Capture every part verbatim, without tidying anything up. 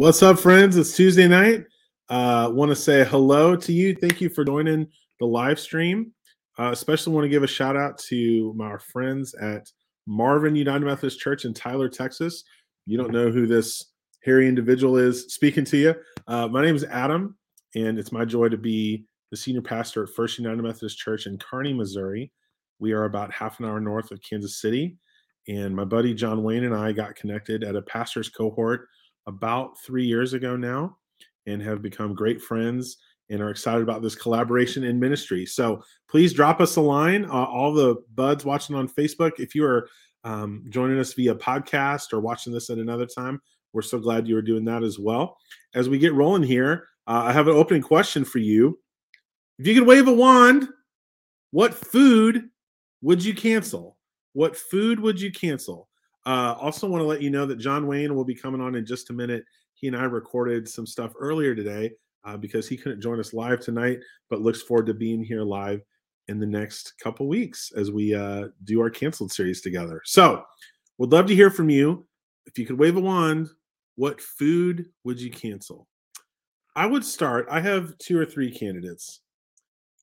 What's up, friends? It's Tuesday night. I uh, want to say hello to you. Thank you for joining the live stream. Uh, especially want to give a shout out to my friends at Marvin United Methodist Church in Tyler, Texas. You don't know who this hairy individual is speaking to you. Uh, my name is Adam, and it's my joy to be the senior pastor at First United Methodist Church in Kearney, Missouri. We are about half an hour north of Kansas City. And my buddy John Wayne and I got connected at a pastor's cohort about three years ago now and have become great friends and are excited about this collaboration in ministry. So please drop us a line. Uh, all the buds watching on Facebook, if you are um, joining us via podcast or watching this at another time, we're so glad you are doing that as well. As we get rolling here, uh, I have an opening question for you. If you could wave a wand, what food would you cancel? What food would you cancel? Uh, also want to let you know that John Wayne will be coming on in just a minute. He and I recorded some stuff earlier today uh, because he couldn't join us live tonight, but looks forward to being here live in the next couple weeks as we uh, do our canceled series together. So would love to hear from you. If you could wave a wand, what food would you cancel? I would start. I have two or three candidates.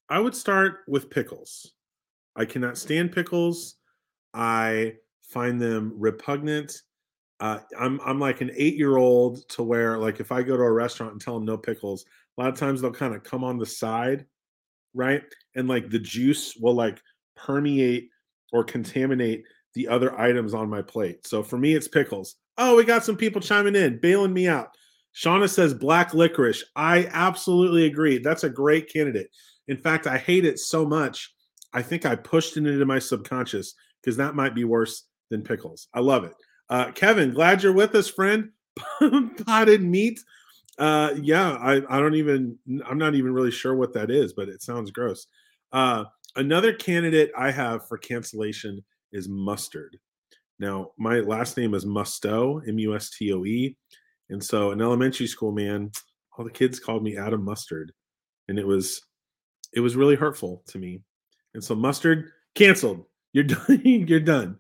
I would start with pickles. I cannot stand pickles. I find them repugnant. Uh, I'm I'm like an eight-year-old to where, like, if I go to a restaurant and tell them no pickles, a lot of times they'll kind of come on the side, right? And, like, the juice will, like, permeate or contaminate the other items on my plate. So for me, it's pickles. Oh, we got some people chiming in, bailing me out. Shauna says black licorice. I absolutely agree. That's a great candidate. In fact, I hate it so much, I think I pushed it into my subconscious, because that might be worse than pickles. I love it. Uh, Kevin, glad you're with us, friend. Potted meat. Uh, yeah, I, I don't even, I'm not even really sure what that is, but it sounds gross. Uh, another candidate I have for cancellation is mustard. Now, my last name is Mustoe, M U S T O E. And so in elementary school, man, all the kids called me Adam Mustard. And it was, it was really hurtful to me. And so mustard, canceled. You're done. You're done.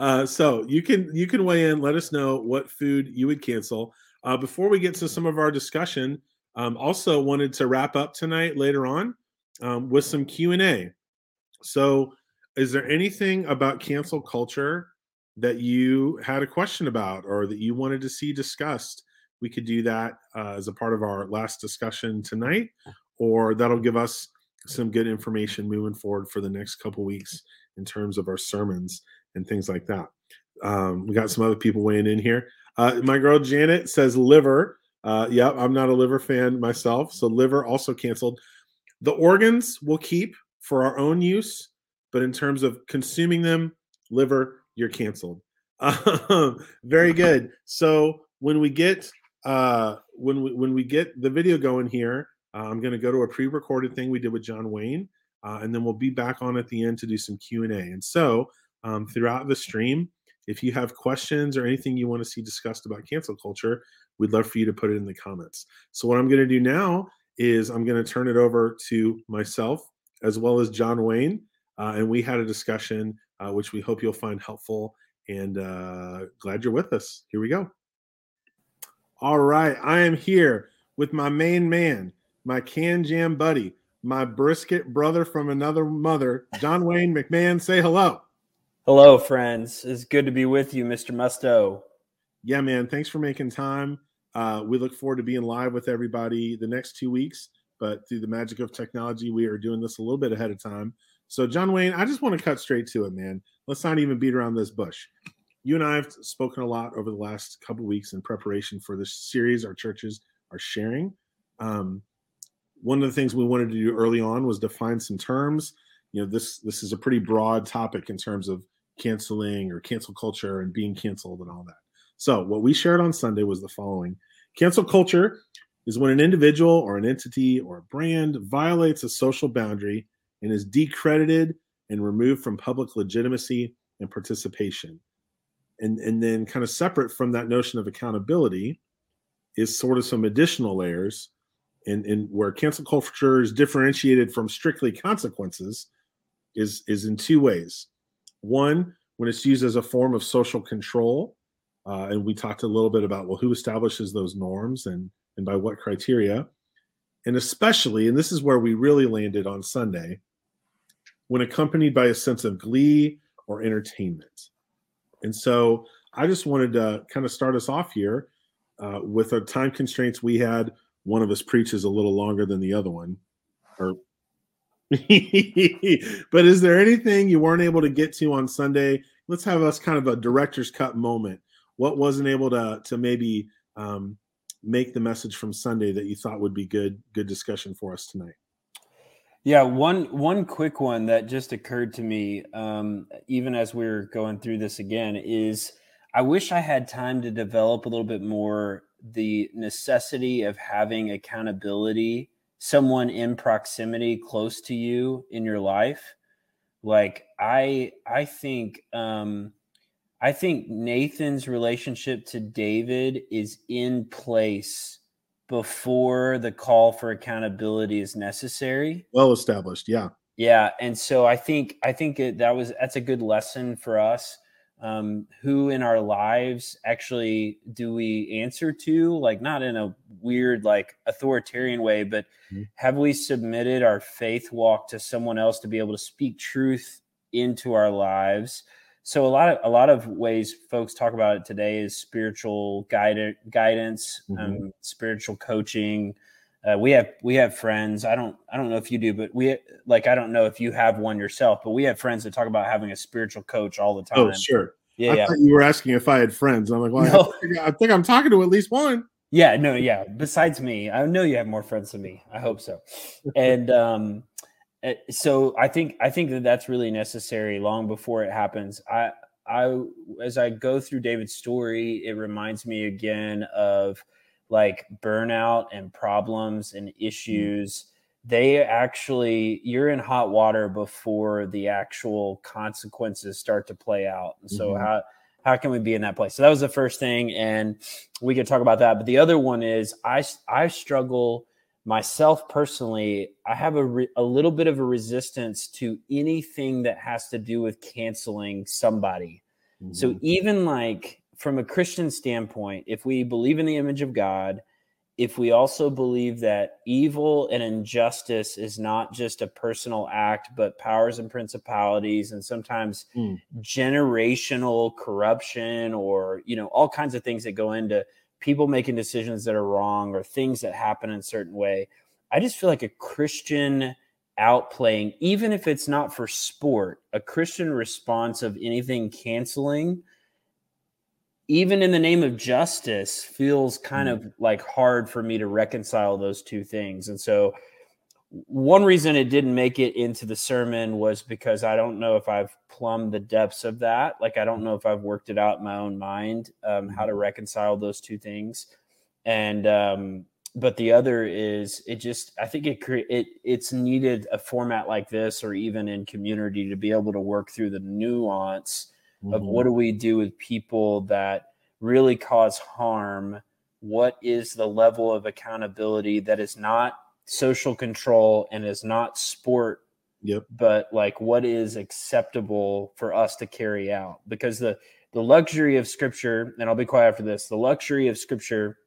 Uh, so you can you can weigh in. Let us know what food you would cancel. Uh, before we get to some of our discussion, um, also wanted to wrap up tonight later on um, with some Q and A. So is there anything about cancel culture that you had a question about or that you wanted to see discussed? We could do that uh, as a part of our last discussion tonight, or that'll give us some good information moving forward for the next couple weeks in terms of our sermons and things like that. Um, we got some other people weighing in here. Uh, my girl Janet says liver. Uh, yep, I'm not a liver fan myself. So liver also canceled. The organs we'll keep for our own use, but in terms of consuming them, liver, you're canceled. Uh, very good. So when we get uh, when we, when we get the video going here, uh, I'm going to go to a pre-recorded thing we did with John Wayne. Uh, and then we'll be back on at the end to do some Q and A. And so um, throughout the stream, if you have questions or anything you want to see discussed about cancel culture, we'd love for you to put it in the comments. So what I'm going to do now is I'm going to turn it over to myself as well as John Wayne. Uh, and we had a discussion, uh, which we hope you'll find helpful. And uh, glad you're with us. Here we go. All right. I am here with my main man, my can jam buddy, my brisket brother from another mother, John Wayne McMahon. Say hello. Hello, friends. It's good to be with you, Mister Mustoe. Yeah, man. Thanks for making time. Uh, we look forward to being live with everybody the next two weeks. But through the magic of technology, we are doing this a little bit ahead of time. So, John Wayne, I just want to cut straight to it, man. Let's not even beat around this bush. You and I have spoken a lot over the last couple of weeks in preparation for this series our churches are sharing. Um, One of the things we wanted to do early on was define some terms. You know, this this is a pretty broad topic in terms of canceling or cancel culture and being canceled and all that. So what we shared on Sunday was the following. Cancel culture is when an individual or an entity or a brand violates a social boundary and is decredited and removed from public legitimacy and participation. And, and then kind of separate from that notion of accountability is sort of some additional layers. And, and where cancel culture is differentiated from strictly consequences is, is in two ways. One, when it's used as a form of social control, Uh, and we talked a little bit about, well, who establishes those norms and, and by what criteria? And especially, and this is where we really landed on Sunday, when accompanied by a sense of glee or entertainment. And so I just wanted to kind of start us off here uh, with our time constraints we had. One of us preaches a little longer than the other one. Or but is there anything you weren't able to get to on Sunday? Let's have us kind of a director's cut moment. What wasn't able to to maybe um, make the message from Sunday that you thought would be good good discussion for us tonight? Yeah, one one quick one that just occurred to me, um, even as we were going through this again, is I wish I had time to develop a little bit more the necessity of having accountability, someone in proximity close to you in your life. Like I, I think, um, I think Nathan's relationship to David is in place before the call for accountability is necessary. Well established. Yeah. Yeah. And so I think, I think it, that was, that's a good lesson for us. Um, who in our lives actually do we answer to? Like, not in a weird, like authoritarian way, but mm-hmm. have we submitted our faith walk to someone else to be able to speak truth into our lives? So a lot of, a lot of ways folks talk about it today is spiritual guide, guidance, mm-hmm. um, spiritual coaching. Uh, we have, we have friends. I don't, I don't know if you do, but we like, I don't know if you have one yourself, but we have friends that talk about having a spiritual coach all the time. Oh, sure. Yeah. I yeah. thought you were asking if I had friends. I'm like, well, no. I, think, I think I'm talking to at least one. Yeah, no. Yeah. Besides me, I know you have more friends than me. I hope so. And, um, so I think, I think that that's really necessary long before it happens. I, I, as I go through David's story, it reminds me again of, like burnout and problems and issues, they actually, you're in hot water before the actual consequences start to play out. So mm-hmm. how how can we be in that place? So that was the first thing, and we could talk about that. But the other one is I, I struggle myself personally. I have a, re, a little bit of a resistance to anything that has to do with canceling somebody. Mm-hmm. So even like, from a Christian standpoint, if we believe in the image of God, if we also believe that evil and injustice is not just a personal act, but powers and principalities and sometimes mm. generational corruption or, you know, all kinds of things that go into people making decisions that are wrong or things that happen in a certain way. I just feel like a Christian outplaying, even if it's not for sport, a Christian response of anything canceling, even in the name of justice, feels kind of like hard for me to reconcile those two things. And so one reason it didn't make it into the sermon was because I don't know if I've plumbed the depths of that. Like, I don't know if I've worked it out in my own mind, um, how to reconcile those two things. And, um, but the other is it just, I think it, cre- it, it's needed a format like this, or even in community, to be able to work through the nuance of what do we do with people that really cause harm? What is the level of accountability that is not social control and is not sport? Yep. But like, what is acceptable for us to carry out? Because the, the luxury of Scripture, and I'll be quiet after this, the luxury of Scripture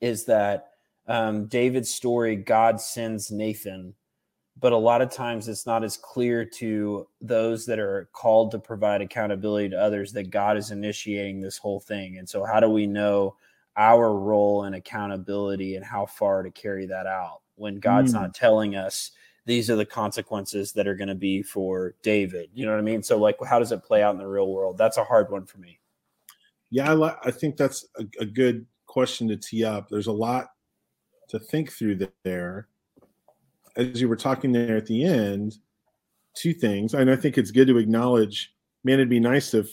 is that um, David's story, God sends Nathan. But a lot of times it's not as clear to those that are called to provide accountability to others that God is initiating this whole thing. And so how do we know our role in accountability and how far to carry that out when God's mm. not telling us these are the consequences that are going to be for David? You know what I mean? So like, how does it play out in the real world? That's a hard one for me. Yeah, I, li- I think that's a, a good question to tee up. There's a lot to think through there. As you were talking there at the end, two things, and I think it's good to acknowledge, man, it'd be nice if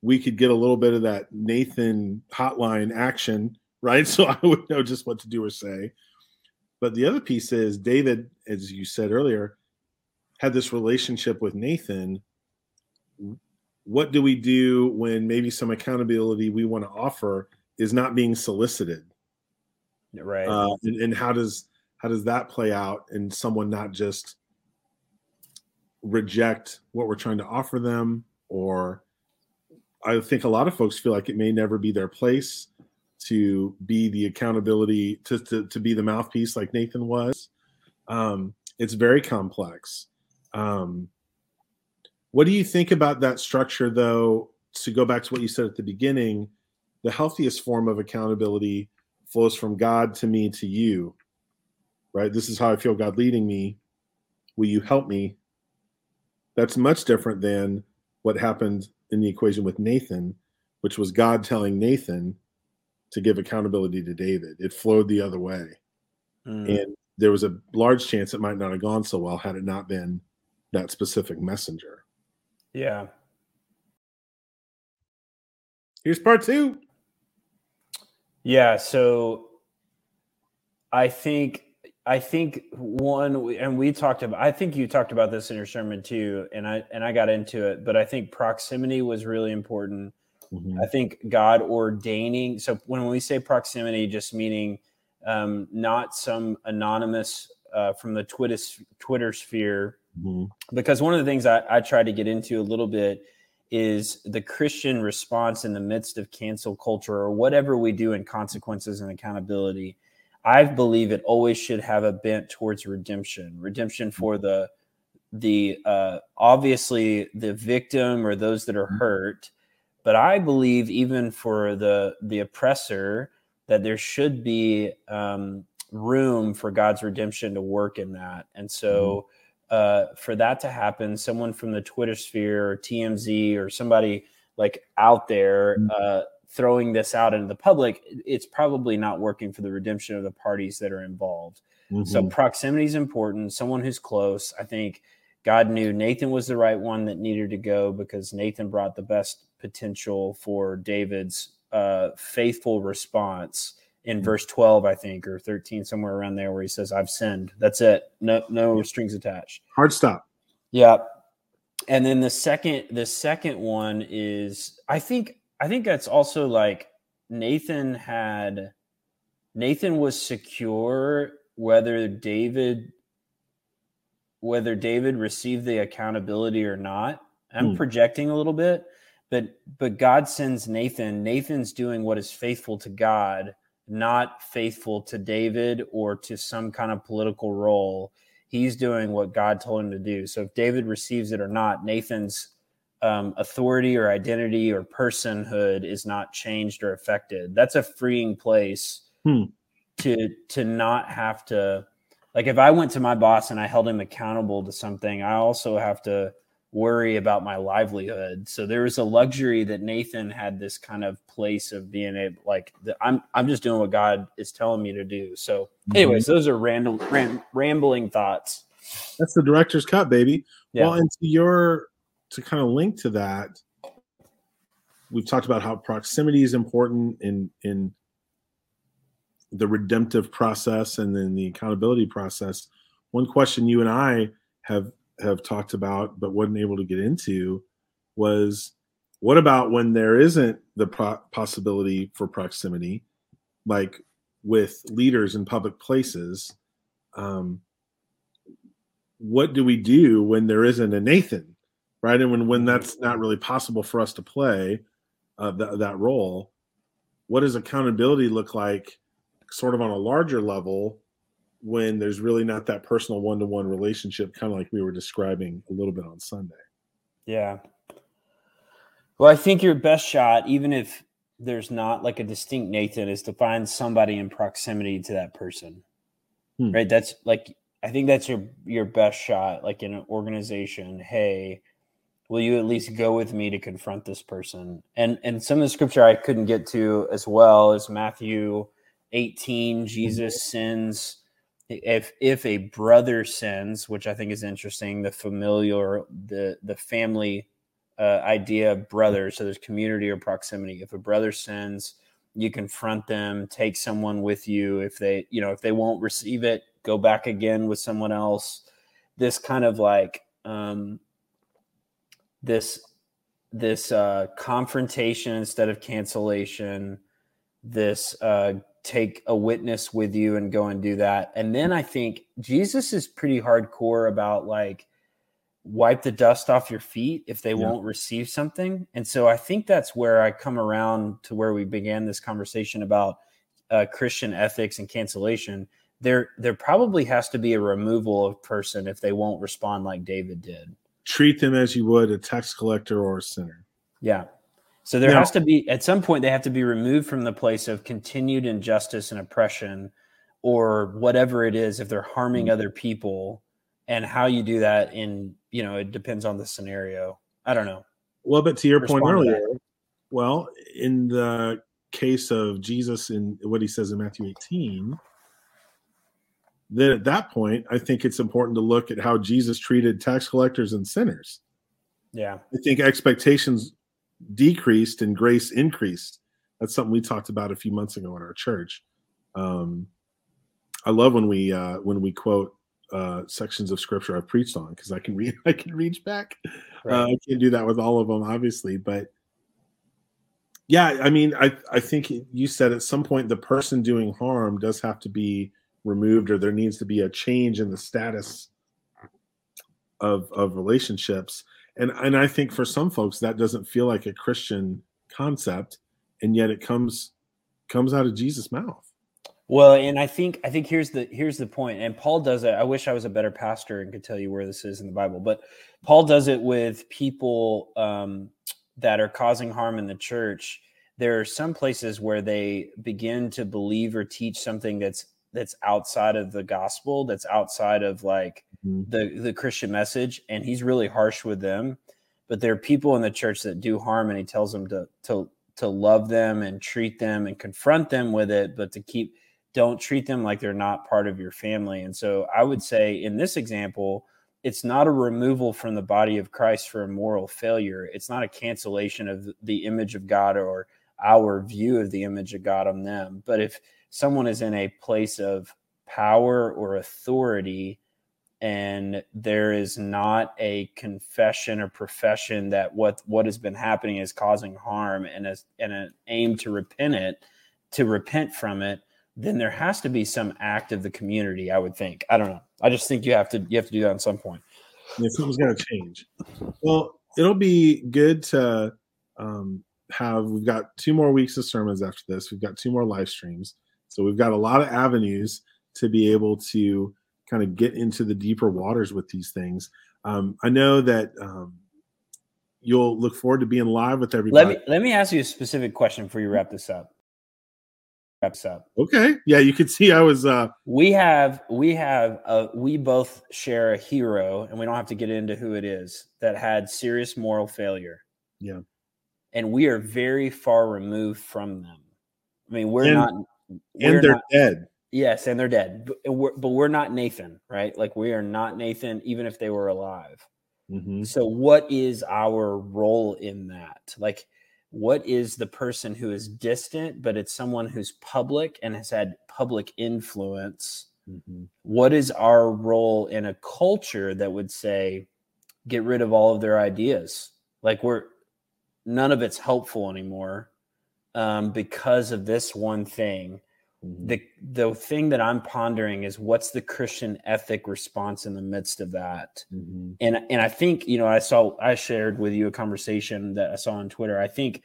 we could get a little bit of that Nathan hotline action, right? So I would know just what to do or say. But the other piece is David, as you said earlier, had this relationship with Nathan. What do we do when maybe some accountability we want to offer is not being solicited? Right. Uh, and, and how does... How does that play out in someone not just reject what we're trying to offer them or I think a lot of folks feel like it may never be their place to be the accountability, to to, to be the mouthpiece like Nathan was. Um, it's very complex. Um, what do you think about that structure, though, to go back to what you said at the beginning? The healthiest form of accountability flows from God to me to you, right? This is how I feel God leading me. Will you help me? That's much different than what happened in the equation with Nathan, which was God telling Nathan to give accountability to David. It flowed the other way. Mm. And there was a large chance it might not have gone so well had it not been that specific messenger. Yeah. Here's part two. Yeah. So I think, I think one, and we talked about, I think you talked about this in your sermon too, and I, and I got into it, but I think proximity was really important. Mm-hmm. I think God ordaining. So when we say proximity, just meaning um, not some anonymous uh, from the Twitter, Twitter sphere, mm-hmm. because one of the things I, I try to get into a little bit is the Christian response in the midst of cancel culture or whatever we do in consequences and accountability. I believe it always should have a bent towards redemption, redemption for the, the uh, obviously the victim or those that are hurt. But I believe even for the, the oppressor that there should be um, room for God's redemption to work in that. And so uh, for that to happen, someone from the Twitter sphere or T M Z or somebody like out there uh, throwing this out into the public, it's probably not working for the redemption of the parties that are involved. Mm-hmm. So proximity is important. Someone who's close. I think God knew Nathan was the right one that needed to go because Nathan brought the best potential for David's uh, faithful response in mm-hmm. verse twelve, I think, or thirteen, somewhere around there where he says, I've sinned. That's it. No, no yep. strings attached. Hard stop. Yeah. And then the second, the second one is, I think, I think that's also like Nathan had, Nathan was secure whether David, whether David received the accountability or not. I'm mm. projecting a little bit, but, but God sends Nathan. Nathan's doing what is faithful to God, not faithful to David or to some kind of political role. He's doing what God told him to do. So if David receives it or not, Nathan's Um, authority or identity or personhood is not changed or affected. That's a freeing place hmm. to to not have to, like if I went to my boss and I held him accountable to something, I also have to worry about my livelihood. So there was a luxury that Nathan had, this kind of place of being able, like the, I'm I'm just doing what God is telling me to do. So anyways, those are random ram, rambling thoughts. That's the director's cut, baby. Yeah. Well, into your to kind of link to that, we've talked about how proximity is important in in the redemptive process and then the accountability process. One question you and I have have talked about but wasn't able to get into was, what about when there isn't the pro- possibility for proximity, like with leaders in public places? Um, what do we do when there isn't a Nathan? Right, and when, when that's not really possible for us to play uh, th- that role, what does accountability look like sort of on a larger level when there's really not that personal one-to-one relationship, kind of like we were describing a little bit on Sunday? Yeah. Well, I think your best shot, even if there's not like a distinct Nathan, is to find somebody in proximity to that person, hmm. right? That's like, I think that's your your best shot, like in an organization, hey, will you at least go with me to confront this person? And and some of the scripture I couldn't get to as well is Matthew eighteen. Jesus mm-hmm. sins, if if a brother sins, which I think is interesting, the familial, the the family uh, idea of brother. So there's community or proximity. If a brother sins, you confront them, take someone with you. If they, you know, if they won't receive it, go back again with someone else. This kind of like, um, this this uh, confrontation instead of cancellation, this uh, take a witness with you and go and do that. And then I think Jesus is pretty hardcore about like, wipe the dust off your feet if they yeah. won't receive something. And so I think that's where I come around to where we began this conversation about uh, Christian ethics and cancellation. There, there probably has to be a removal of person if they won't respond like David did. Treat them as you would a tax collector or a sinner. Yeah. So there now, has to be, at some point, they have to be removed from the place of continued injustice and oppression or whatever it is, if they're harming other people. And how you do that in, you know, it depends on the scenario. I don't know. Well, but to your Respond point earlier, well, in the case of Jesus and what he says in Matthew eighteen, then at that point, I think it's important to look at how Jesus treated tax collectors and sinners. Yeah. I think expectations decreased and grace increased. That's something we talked about a few months ago in our church. Um, I love when we uh, when we quote uh, sections of scripture I've preached on because I can read, I can reach back. Right. Uh, I can't do that with all of them, obviously, but yeah, I mean, I I think you said at some point the person doing harm does have to be removed, or there needs to be a change in the status of of relationships. And and I think for some folks that doesn't feel like a Christian concept, and yet it comes comes out of Jesus' mouth. Well, and I think I think here's the here's the point. And Paul does it. I wish I was a better pastor and could tell you where this is in the Bible, but Paul does it with people um, that are causing harm in the church. There are some places where they begin to believe or teach something that's that's outside of the gospel, that's outside of like mm-hmm. the, the Christian message. And he's really harsh with them, but there are people in the church that do harm, and he tells them to, to, to love them and treat them and confront them with it, but to keep, don't treat them like they're not part of your family. And so I would say in this example, it's not a removal from the body of Christ for a moral failure. It's not a cancellation of the image of God or our view of the image of God on them. But if someone is in a place of power or authority and there is not a confession or profession that what, what has been happening is causing harm and, a, and an aim to repent it, to repent from it, then there has to be some act of the community, I would think. I don't know. I just think you have to you have to do that at some point. Yeah, something's got to change. Well, it'll be good to um, have – we've got two more weeks of sermons after this. We've got two more live streams. So we've got a lot of avenues to be able to kind of get into the deeper waters with these things. Um, I know that um, you'll look forward to being live with everybody. Let me let me ask you a specific question before you wrap this up. Wrap this up. Okay. Yeah, you can see I was. Uh... We have we have a, we both share a hero, and we don't have to get into who it is, that had serious moral failure. Yeah, and we are very far removed from them. I mean, we're and- not. We're and they're not, dead. Yes, and they're dead. But we're, but we're not Nathan, right? Like we are not Nathan, even if they were alive. Mm-hmm. So what is our role in that? Like what is the person who is distant, but it's someone who's public and has had public influence? Mm-hmm. What is our role in a culture that would say, get rid of all of their ideas? Like we're none of it's helpful anymore. Um, because of this one thing, the the thing that I'm pondering is what's the Christian ethic response in the midst of that. Mm-hmm. And and I think, you know, I saw I shared with you a conversation that I saw on Twitter. I think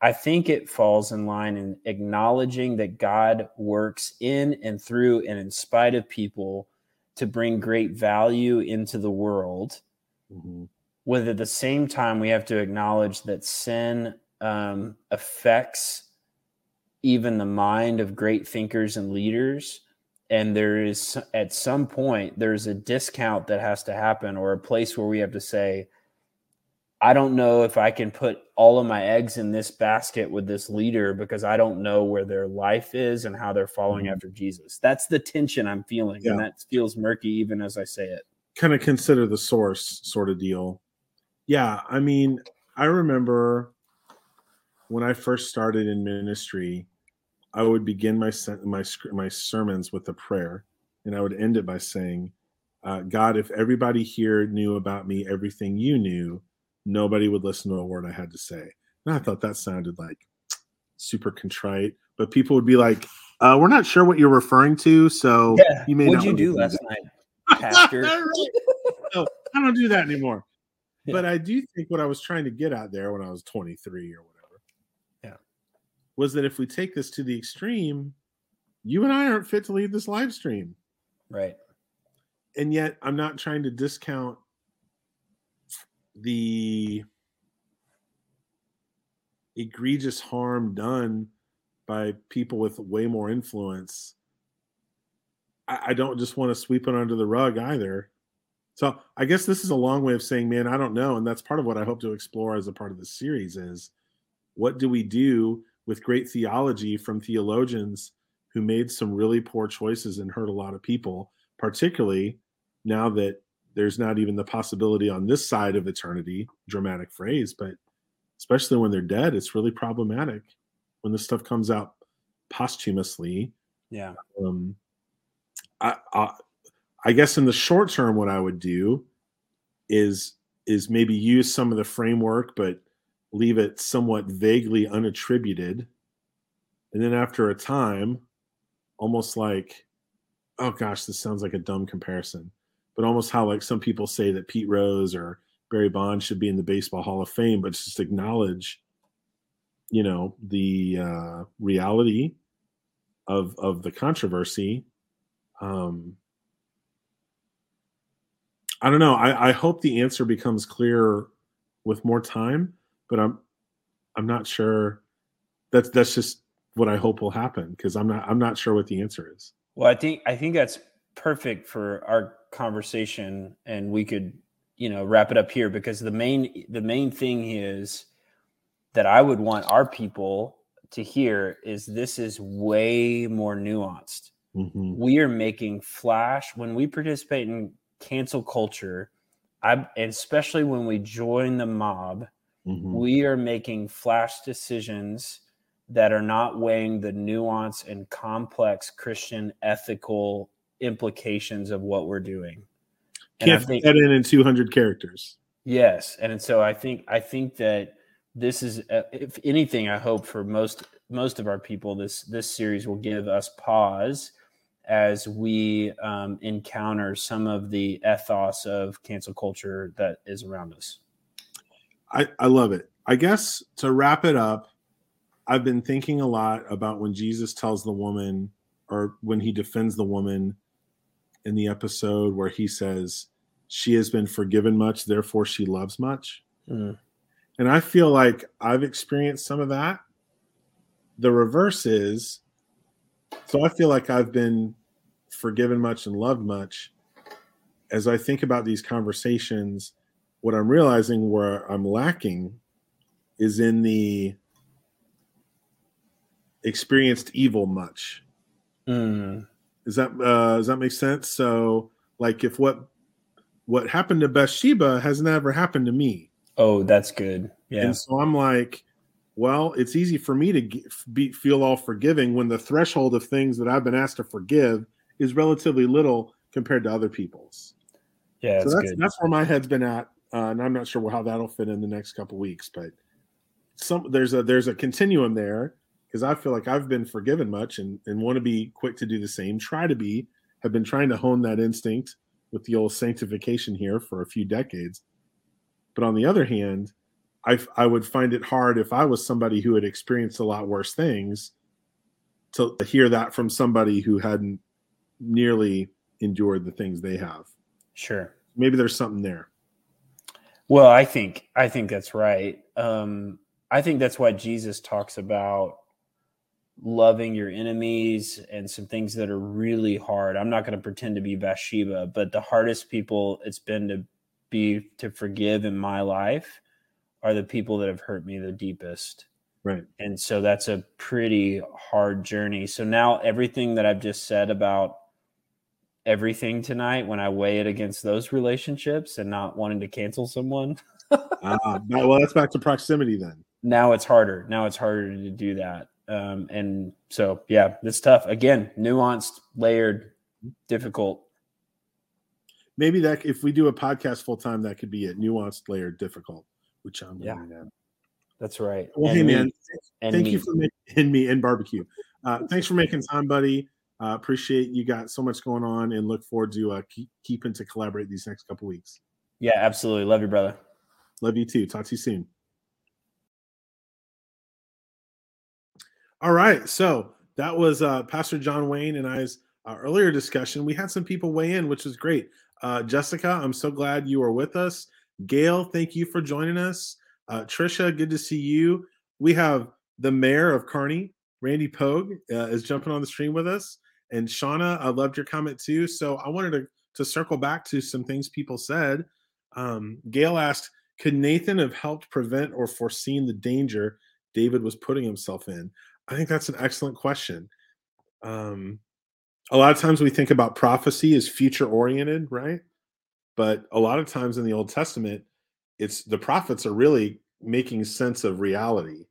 I think it falls in line in acknowledging that God works in and through and in spite of people to bring great value into the world. Mm-hmm. With at the same time, we have to acknowledge that sin Um, affects even the mind of great thinkers and leaders. And there is, at some point, there's a discount that has to happen or a place where we have to say, I don't know if I can put all of my eggs in this basket with this leader because I don't know where their life is and how they're following mm-hmm. after Jesus. That's the tension I'm feeling. Yeah. And that feels murky even as I say it. Kind of consider the source sort of deal. Yeah. I mean, I remember when I first started in ministry, I would begin my my my sermons with a prayer, and I would end it by saying, uh, God, if everybody here knew about me everything you knew, nobody would listen to a word I had to say. And I thought that sounded like super contrite, but people would be like, uh, we're not sure what you're referring to, so yeah. you may What'd not. What'd you do last night, Pastor? So I don't do that anymore. Yeah. But I do think what I was trying to get out there when I was twenty-three or whatever, yeah, was that if we take this to the extreme, you and I aren't fit to lead this live stream. Right. And yet I'm not trying to discount the egregious harm done by people with way more influence. I, I don't just want to sweep it under the rug either. So I guess this is a long way of saying, man, I don't know. And that's part of what I hope to explore as a part of this series is what do we do with great theology from theologians who made some really poor choices and hurt a lot of people, particularly now that there's not even the possibility on this side of eternity, dramatic phrase, but especially when they're dead, it's really problematic when this stuff comes out posthumously. Yeah. Um, I, I, I guess in the short term, what I would do is, is maybe use some of the framework, but leave it somewhat vaguely unattributed. And then after a time, almost like, oh gosh, this sounds like a dumb comparison, but almost how like some people say that Pete Rose or Barry Bonds should be in the Baseball Hall of Fame, but just acknowledge, you know, the uh, reality of of the controversy. Um, I don't know. I, I hope the answer becomes clearer with more time, but I'm I'm not sure. That's that's just what I hope will happen because I'm not I'm not sure what the answer is. Well, I think I think that's perfect for our conversation, and we could, you know, wrap it up here because the main the main thing is that I would want our people to hear is this is way more nuanced. Mm-hmm. We are making flash when we participate in cancel culture, I, and especially when we join the mob, mm-hmm. we are making flash decisions that are not weighing the nuance and complex Christian ethical implications of what we're doing. Can't fit that in in two hundred characters. Yes. And so I think, I think that this is, uh, if anything, I hope for most, most of our people, this, this series will give us pause as we um, encounter some of the ethos of cancel culture that is around us. I, I love it. I guess to wrap it up, I've been thinking a lot about when Jesus tells the woman, or when he defends the woman in the episode where he says, she has been forgiven much, therefore she loves much. Mm. And I feel like I've experienced some of that. The reverse is, so I feel like I've been forgiven much and loved much. As I think about these conversations, what I'm realizing where I'm lacking is in the experienced evil much. Mm. Does that uh, does that make sense? So, like, if what what happened to Bathsheba has never happened to me. Oh, that's good. Yeah. And so I'm like, well, it's easy for me to get, be, feel all forgiving when the threshold of things that I've been asked to forgive is relatively little compared to other people's. Yeah. That's so that's good. That's where my head's been at, uh, and I'm not sure how that'll fit in the next couple weeks, but some there's a there's a continuum there. Because I feel like I've been forgiven much and, and want to be quick to do the same, try to be, have been trying to hone that instinct with the old sanctification here for a few decades. But on the other hand, I, I would find it hard if I was somebody who had experienced a lot worse things to hear that from somebody who hadn't nearly endured the things they have. Sure. Maybe there's something there. Well, I think, I think that's right. Um, I think that's why Jesus talks about loving your enemies and some things that are really hard. I'm not going to pretend to be Bathsheba, but the hardest people it's been to be to forgive in my life are the people that have hurt me the deepest. Right. And so that's a pretty hard journey. So now everything that I've just said about everything tonight, when I weigh it against those relationships and not wanting to cancel someone. uh, well, that's back to proximity then. Now it's harder. Now it's harder to do that. Um, and so, yeah, it's tough. Again, nuanced, layered, difficult. Maybe that if we do a podcast full time, that could be it. Nuanced, layered, difficult, which I'm yeah, at. That's right. Well, and hey, me, man, and thank me. you for making me and barbecue. Uh, thanks for making time, buddy. Uh, appreciate you got so much going on and look forward to uh, keep, keeping to collaborate these next couple weeks. Yeah, absolutely. Love you, brother. Love you too. Talk to you soon. All right. So that was uh, Pastor John Wayne and I's uh, earlier discussion. We had some people weigh in, which was great. Uh, Jessica, I'm so glad you are with us. Gail, thank you for joining us. Uh, Trisha, good to see you. We have the mayor of Kearney, Randy Pogue, uh, is jumping on the stream with us. And Shauna, I loved your comment too. So I wanted to, to circle back to some things people said. Um, Gail asked, could Nathan have helped prevent or foreseen the danger David was putting himself in? I think that's an excellent question. Um, a lot of times we think about prophecy as future-oriented, right? But a lot of times in the Old Testament, it's the prophets are really making sense of reality.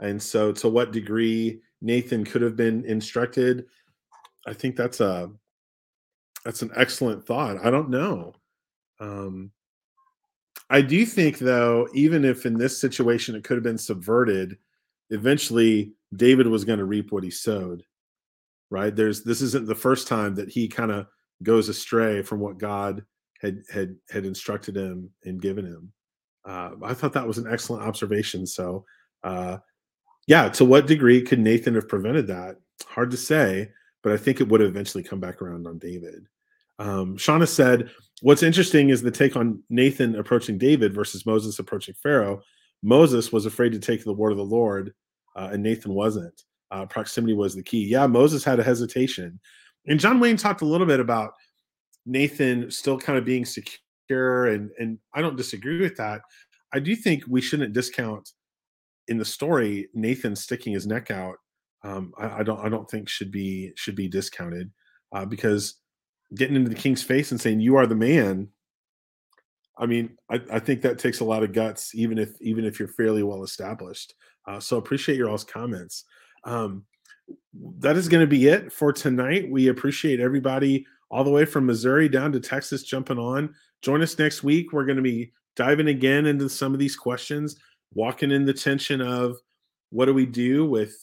And so to what degree Nathan could have been instructed, I think that's a that's an excellent thought. I don't know. Um, I do think, though, even if in this situation it could have been subverted, eventually David was going to reap what he sowed, right? There's this isn't the first time that he kind of goes astray from what God had had had instructed him and given him. Uh, I thought that was an excellent observation. So, uh, yeah, to what degree could Nathan have prevented that? Hard to say, but I think it would have eventually come back around on David. Um, Shauna said, what's interesting is the take on Nathan approaching David versus Moses approaching Pharaoh. Moses was afraid to take the word of the Lord, uh, and Nathan wasn't. Uh, proximity was the key. Yeah, Moses had a hesitation. And John Wayne talked a little bit about Nathan still kind of being secure, and, and I don't disagree with that. I do think we shouldn't discount in the story Nathan sticking his neck out. Um, I, I don't I don't think should be should be discounted uh, because getting into the king's face and saying you are the man. I mean, I, I think that takes a lot of guts, even if even if you're fairly well established. Uh, so appreciate your all's comments. Um, that is going to be it for tonight. We appreciate everybody all the way from Missouri down to Texas jumping on. Join us next week. We're going to be diving again into some of these questions, walking in the tension of what do we do with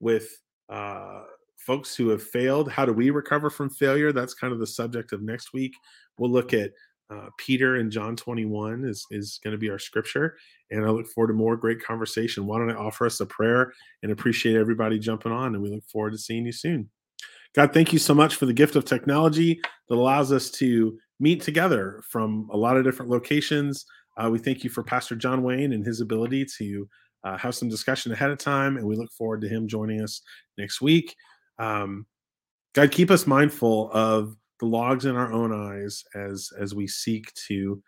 with uh, folks who have failed? How do we recover from failure? That's kind of the subject of next week. We'll look at Uh, Peter and John twenty-one is, is going to be our scripture. And I look forward to more great conversation. Why don't I offer us a prayer and appreciate everybody jumping on. And we look forward to seeing you soon. God, thank you so much for the gift of technology that allows us to meet together from a lot of different locations. Uh, we thank you for Pastor John Wayne and his ability to uh, have some discussion ahead of time. And we look forward to him joining us next week. Um, God, keep us mindful of the logs in our own eyes as as we seek to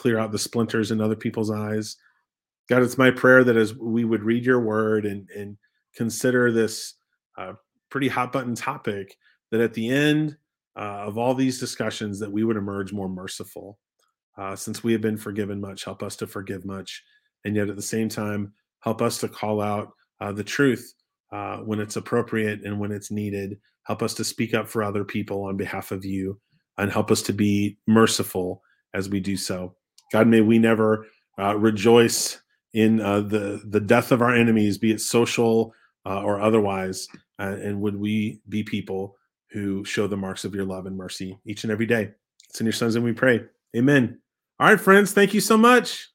clear out the splinters in other people's eyes. God, it's my prayer that as we would read your word and, and consider this uh, pretty hot button topic, that at the end uh, of all these discussions that we would emerge more merciful. Uh, since we have been forgiven much, help us to forgive much. And yet at the same time, help us to call out uh, the truth uh, when it's appropriate and when it's needed. Help us to speak up for other people on behalf of you, and help us to be merciful as we do so. God, may we never uh, rejoice in uh, the, the death of our enemies, be it social uh, or otherwise. Uh, and would we be people who show the marks of your love and mercy each and every day. It's in your son's name we pray. Amen. All right, friends. Thank you so much.